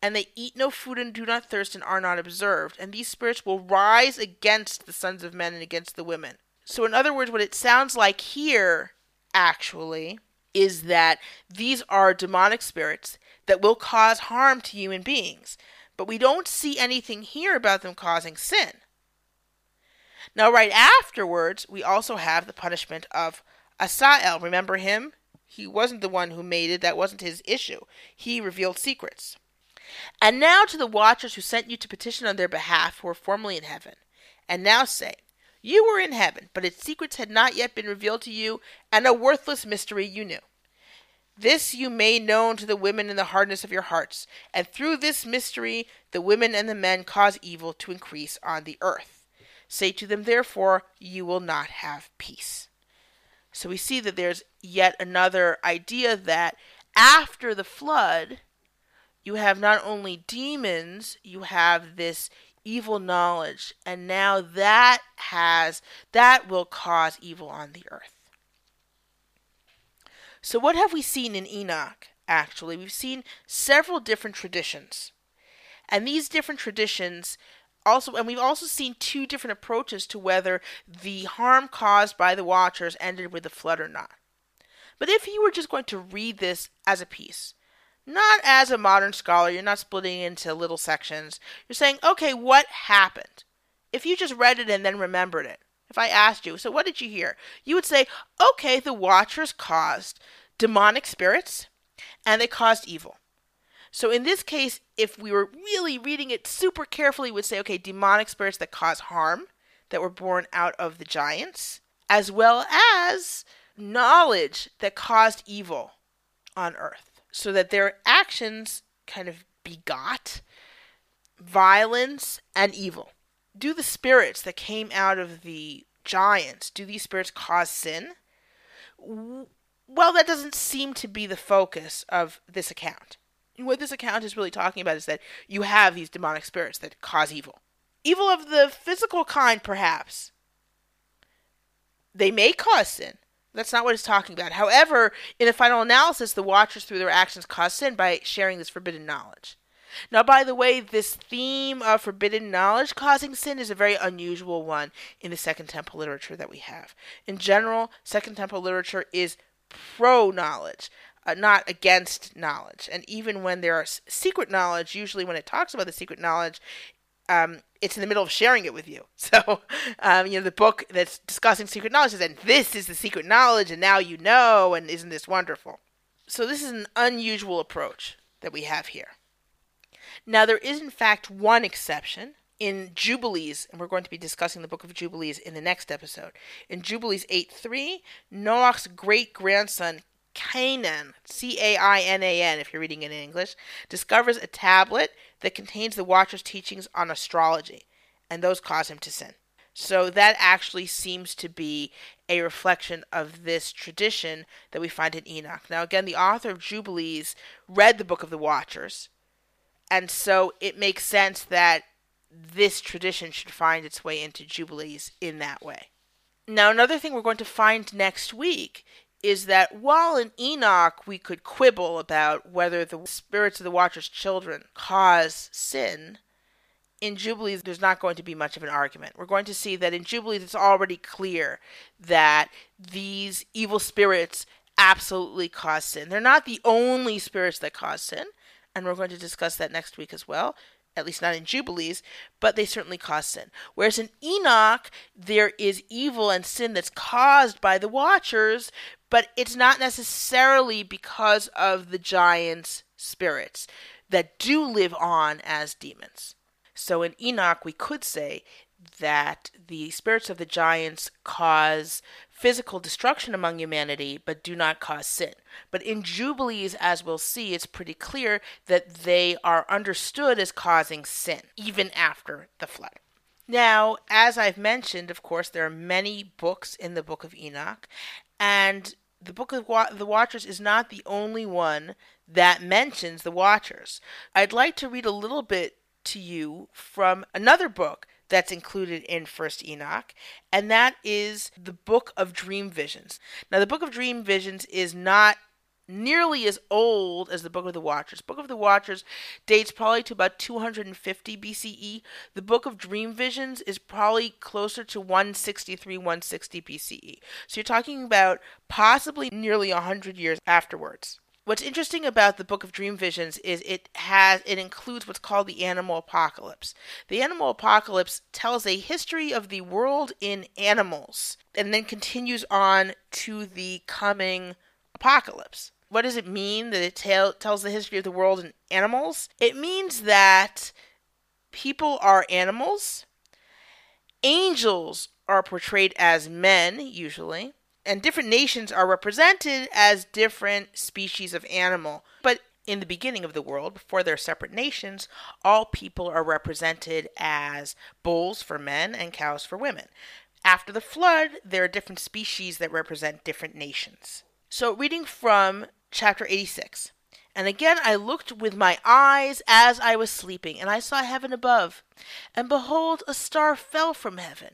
And they eat no food and do not thirst and are not observed. And these spirits will rise against the sons of men and against the women. So in other words, what it sounds like here, actually, is that these are demonic spirits that will cause harm to human beings. But we don't see anything here about them causing sin. Now, right afterwards, we also have the punishment of Asael. Remember him? He wasn't the one who made it. That wasn't his issue. He revealed secrets. And now to the watchers who sent you to petition on their behalf, who were formerly in heaven, and now say, you were in heaven, but its secrets had not yet been revealed to you, and a worthless mystery you knew. This you made known to the women in the hardness of your hearts, and through this mystery the women and the men cause evil to increase on the earth. Say to them, therefore, you will not have peace. So we see that there's yet another idea that after the flood, you have not only demons, you have this evil knowledge. And now that has, that will cause evil on the earth. So what have we seen in Enoch, actually? We've seen several different traditions. And these different traditions Also, and we've also seen two different approaches to whether the harm caused by the Watchers ended with the flood or not. But if you were just going to read this as a piece, not as a modern scholar, you're not splitting into little sections, you're saying, okay, what happened? if you just read it and then remembered it, if I asked you, so what did you hear? You would say, okay, the Watchers caused demonic spirits and they caused evil. So in this case, if we were really reading it super carefully, we'd say, okay, demonic spirits that cause harm, that were born out of the giants, as well as knowledge that caused evil on earth. So that their actions kind of begot violence and evil. Do the spirits that came out of the giants, do these spirits cause sin? Well, that doesn't seem to be the focus of this account. What this account is really talking about is that you have these demonic spirits that cause evil. Evil of the physical kind, perhaps. They may cause sin. That's not what it's talking about. However, in the final analysis, the Watchers, through their actions, caused sin by sharing this forbidden knowledge. Now, by the way, this theme of forbidden knowledge causing sin is a very unusual one in the Second Temple literature that we have. In general, Second Temple literature is pro-knowledge. Uh, not against knowledge. And even when there is secret knowledge, usually when it talks about the secret knowledge, um, it's in the middle of sharing it with you. So, um, you know, the book that's discussing secret knowledge says, and this is the secret knowledge, and now you know, and isn't this wonderful? So this is an unusual approach that we have here. Now, there is, in fact, one exception in Jubilees, and we're going to be discussing the Book of Jubilees in the next episode. In Jubilees eight three, Noah's great-grandson, Canaan, C A I N A N, if you're reading it in English, discovers a tablet that contains the Watcher's teachings on astrology, and those cause him to sin. So that actually seems to be a reflection of this tradition that we find in Enoch. Now, again, the author of Jubilees read the Book of the Watchers, and so it makes sense that this tradition should find its way into Jubilees in that way. Now, another thing we're going to find next week is that while in Enoch we could quibble about whether the spirits of the Watcher's children cause sin, in Jubilees there's not going to be much of an argument. We're going to see that in Jubilees it's already clear that these evil spirits absolutely cause sin. They're not the only spirits that cause sin, and we're going to discuss that next week as well, at least not in Jubilees, but they certainly cause sin. Whereas in Enoch, there is evil and sin that's caused by the Watchers, but it's not necessarily because of the giants' spirits that do live on as demons. So in Enoch, we could say that the spirits of the giants cause physical destruction among humanity, but do not cause sin. But in Jubilees, as we'll see, it's pretty clear that they are understood as causing sin, even after the flood. Now, as I've mentioned, of course, there are many books in the Book of Enoch, and the Book of the Watchers is not the only one that mentions the Watchers. I'd like to read a little bit to you from another book that's included in First Enoch, and that is the Book of Dream Visions. Now, the Book of Dream Visions is not nearly as old as the Book of the Watchers. Book of the Watchers dates probably to about two hundred fifty B C E. The Book of Dream Visions is probably closer to one sixty-three, one sixty B C E. So you're talking about possibly nearly one hundred years afterwards. What's interesting about the Book of Dream Visions is it has it includes what's called the Animal Apocalypse. The Animal Apocalypse tells a history of the world in animals and then continues on to the coming apocalypse. What does it mean that it tell, tells the history of the world in animals? It means that people are animals, angels are portrayed as men, usually, and different nations are represented as different species of animal. But in the beginning of the world, before there are separate nations, all people are represented as bulls for men and cows for women. After the flood, there are different species that represent different nations. So reading from chapter eighty-six, and again I looked with my eyes as I was sleeping, and I saw heaven above, and behold, a star fell from heaven,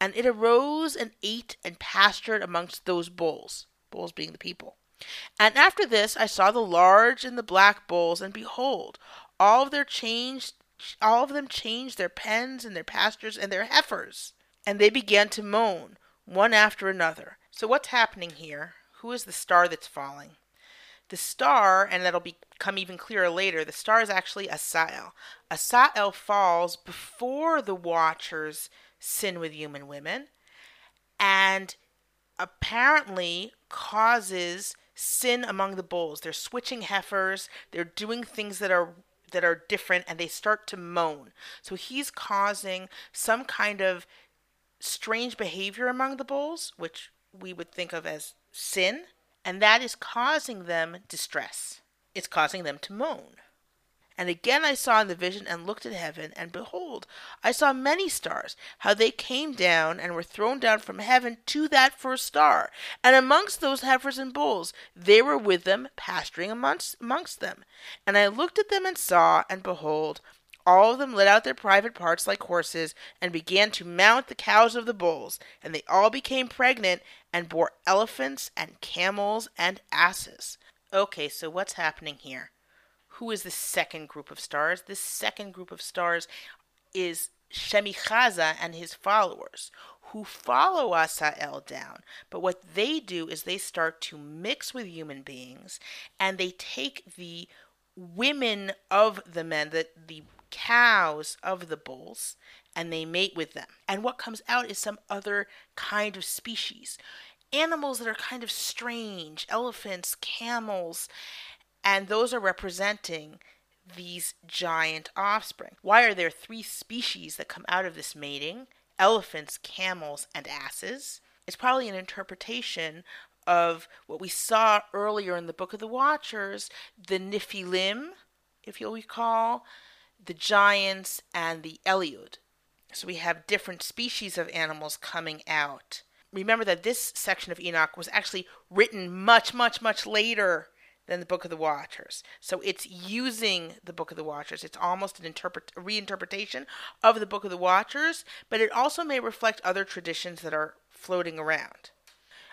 and it arose and ate and pastured amongst those bulls, bulls being the people. And after this I saw the large and the black bulls, and behold, all of their changed, all of them changed their pens and their pastures and their heifers, and they began to moan one after another. So what's happening here? Who is the star that's falling? The star, and that'll become even clearer later, the star is actually Asael. Asael falls before the Watchers sin with human women and apparently causes sin among the bulls. They're switching heifers. They're doing things that are that are different, and they start to moan. So he's causing some kind of strange behavior among the bulls, which we would think of as sin, and that is causing them distress. It's causing them to moan. And again I saw in the vision and looked at heaven, and behold, I saw many stars, how they came down and were thrown down from heaven to that first star. And amongst those heifers and bulls, they were with them, pasturing amongst, amongst them. And I looked at them and saw, and behold, all of them let out their private parts like horses, and began to mount the cows of the bulls. And they all became pregnant, and bore elephants, and camels, and asses. Okay, so what's happening here? Who is the second group of stars? This second group of stars is Shemihazah and his followers, who follow Asael down. But what they do is they start to mix with human beings, and they take the women of the men, the, the cows of the bulls, and they mate with them. And what comes out is some other kind of species. Animals that are kind of strange, elephants, camels. And those are representing these giant offspring. Why are there three species that come out of this mating? Elephants, camels, and asses. It's probably an interpretation of what we saw earlier in the Book of the Watchers, the Nephilim, if you'll recall, the giants, and the Eliud. So we have different species of animals coming out. Remember that this section of Enoch was actually written much, much, much later than the Book of the Watchers. So it's using the Book of the Watchers. It's almost an interpret- a reinterpretation of the Book of the Watchers, but it also may reflect other traditions that are floating around.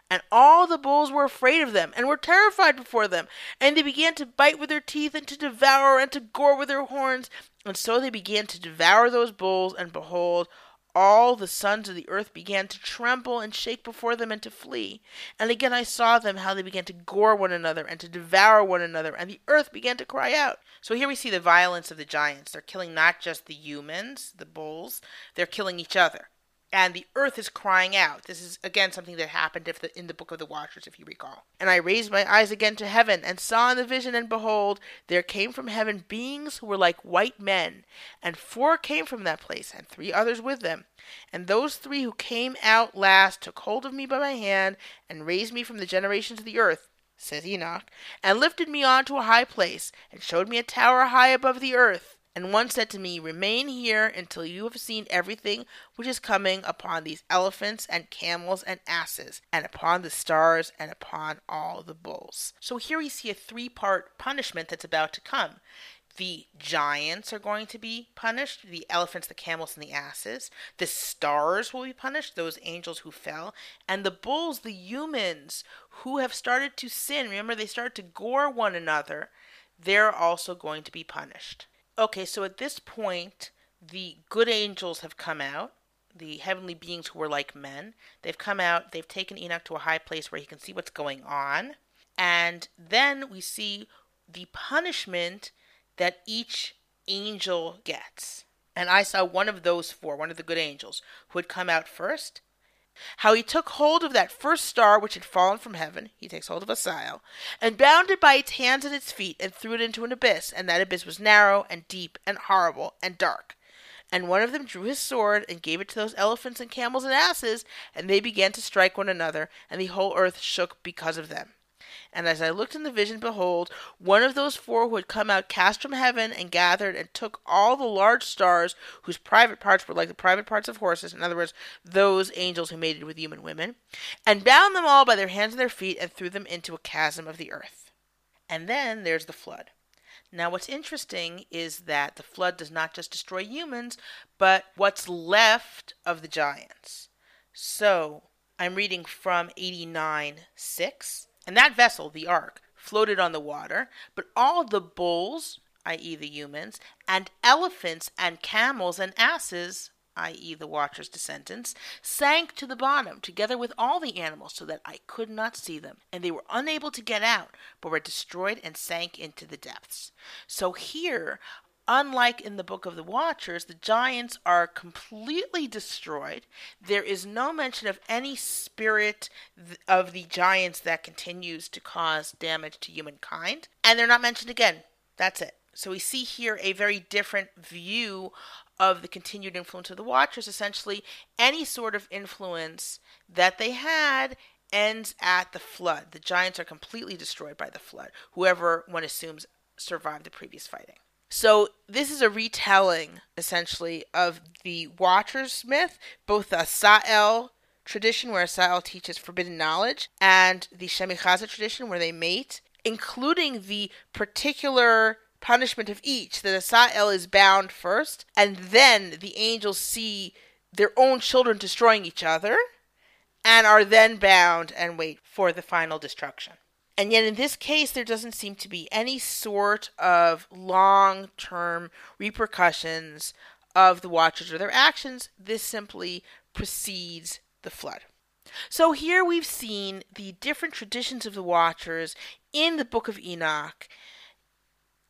And all the bulls were afraid of them, and were terrified before them, and they began to bite with their teeth, and to devour, and to gore with their horns. And so they began to devour those bulls, and behold, all the sons of the earth began to tremble and shake before them and to flee. And again I saw them, how they began to gore one another and to devour one another, and the earth began to cry out. So here we see the violence of the giants. They're killing not just the humans, the bulls, they're killing each other. And the earth is crying out. This is, again, something that happened if the, in the Book of the Watchers, if you recall. And I raised my eyes again to heaven, and saw in the vision, and behold, there came from heaven beings who were like white men. And four came from that place, and three others with them. And those three who came out last took hold of me by my hand, and raised me from the generations of the earth, says Enoch, and lifted me on to a high place, and showed me a tower high above the earth. And one said to me, remain here until you have seen everything which is coming upon these elephants and camels and asses, and upon the stars, and upon all the bulls. So here we see a three-part punishment that's about to come. The giants are going to be punished, the elephants, the camels, and the asses. The stars will be punished, those angels who fell. And the bulls, the humans, who have started to sin. Remember, they started to gore one another. They're also going to be punished. Okay, so at this point, the good angels have come out, the heavenly beings who were like men. They've come out, they've taken Enoch to a high place where he can see what's going on. And then we see the punishment that each angel gets. And I saw one of those four, one of the good angels, who had come out first. How he took hold of that first star which had fallen from heaven, he takes hold of Asael, and bound it by its hands and its feet, and threw it into an abyss, and that abyss was narrow, and deep, and horrible, and dark. And one of them drew his sword, and gave it to those elephants and camels and asses, and they began to strike one another, and the whole earth shook because of them. And as I looked in the vision, behold, one of those four who had come out cast from heaven, and gathered, and took all the large stars, whose private parts were like the private parts of horses, in other words, those angels who mated with human women, and bound them all by their hands and their feet, and threw them into a chasm of the earth. And then there's the flood. Now what's interesting is that the flood does not just destroy humans, but what's left of the giants. So I'm reading from eighty-nine six. And that vessel, the ark, floated on the water, but all the bulls, that is the humans, and elephants and camels and asses that is the Watcher's descendants, sank to the bottom together with all the animals so that I could not see them, and they were unable to get out, but were destroyed and sank into the depths. So here, unlike in the Book of the Watchers, the giants are completely destroyed. There is no mention of any spirit th- of the giants that continues to cause damage to humankind, and they're not mentioned again. That's it. So we see here a very different view of the continued influence of the Watchers. Essentially, any sort of influence that they had ends at the flood. The giants are completely destroyed by the flood, whoever, one assumes, survived the previous fighting. So this is a retelling, essentially, of the Watchers myth, both the Asael tradition, where Asael teaches forbidden knowledge, and the Shemihazah tradition, where they mate, including the particular punishment of each, that Asael is bound first, and then the angels see their own children destroying each other, and are then bound and wait for the final destruction. And yet in this case, there doesn't seem to be any sort of long-term repercussions of the Watchers or their actions. This simply precedes the flood. So here we've seen the different traditions of the Watchers in the Book of Enoch,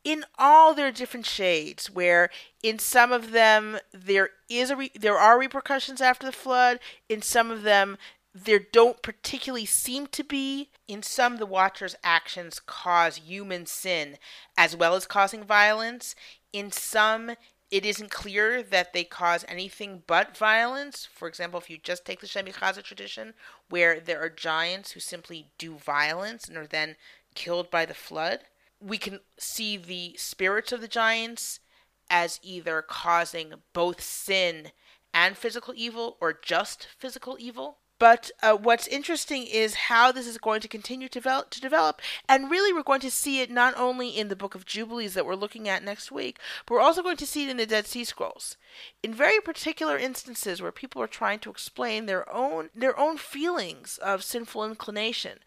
in all their different shades, where in some of them there is a re- there are repercussions after the flood. In some of them there don't particularly seem to be. In some, the Watchers' actions cause human sin as well as causing violence. In some, it isn't clear that they cause anything but violence. For example, if you just take the Shemihazah tradition, where there are giants who simply do violence and are then killed by the flood, we can see the spirits of the giants as either causing both sin and physical evil, or just physical evil. But uh, what's interesting is how this is going to continue to develop, to develop. And really, we're going to see it not only in the Book of Jubilees that we're looking at next week, but we're also going to see it in the Dead Sea Scrolls, in very particular instances where people are trying to explain their own their own feelings of sinful inclination.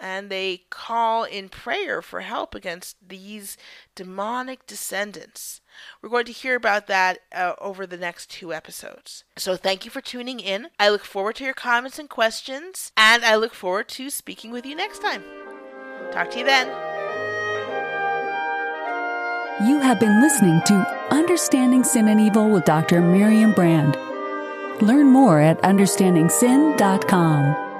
And they call in prayer for help against these demonic descendants. We're going to hear about that uh, over the next two episodes. So thank you for tuning in. I look forward to your comments and questions, and I look forward to speaking with you next time. Talk to you then. You have been listening to Understanding Sin and Evil with Doctor Miriam Brand. Learn more at understanding sin dot com.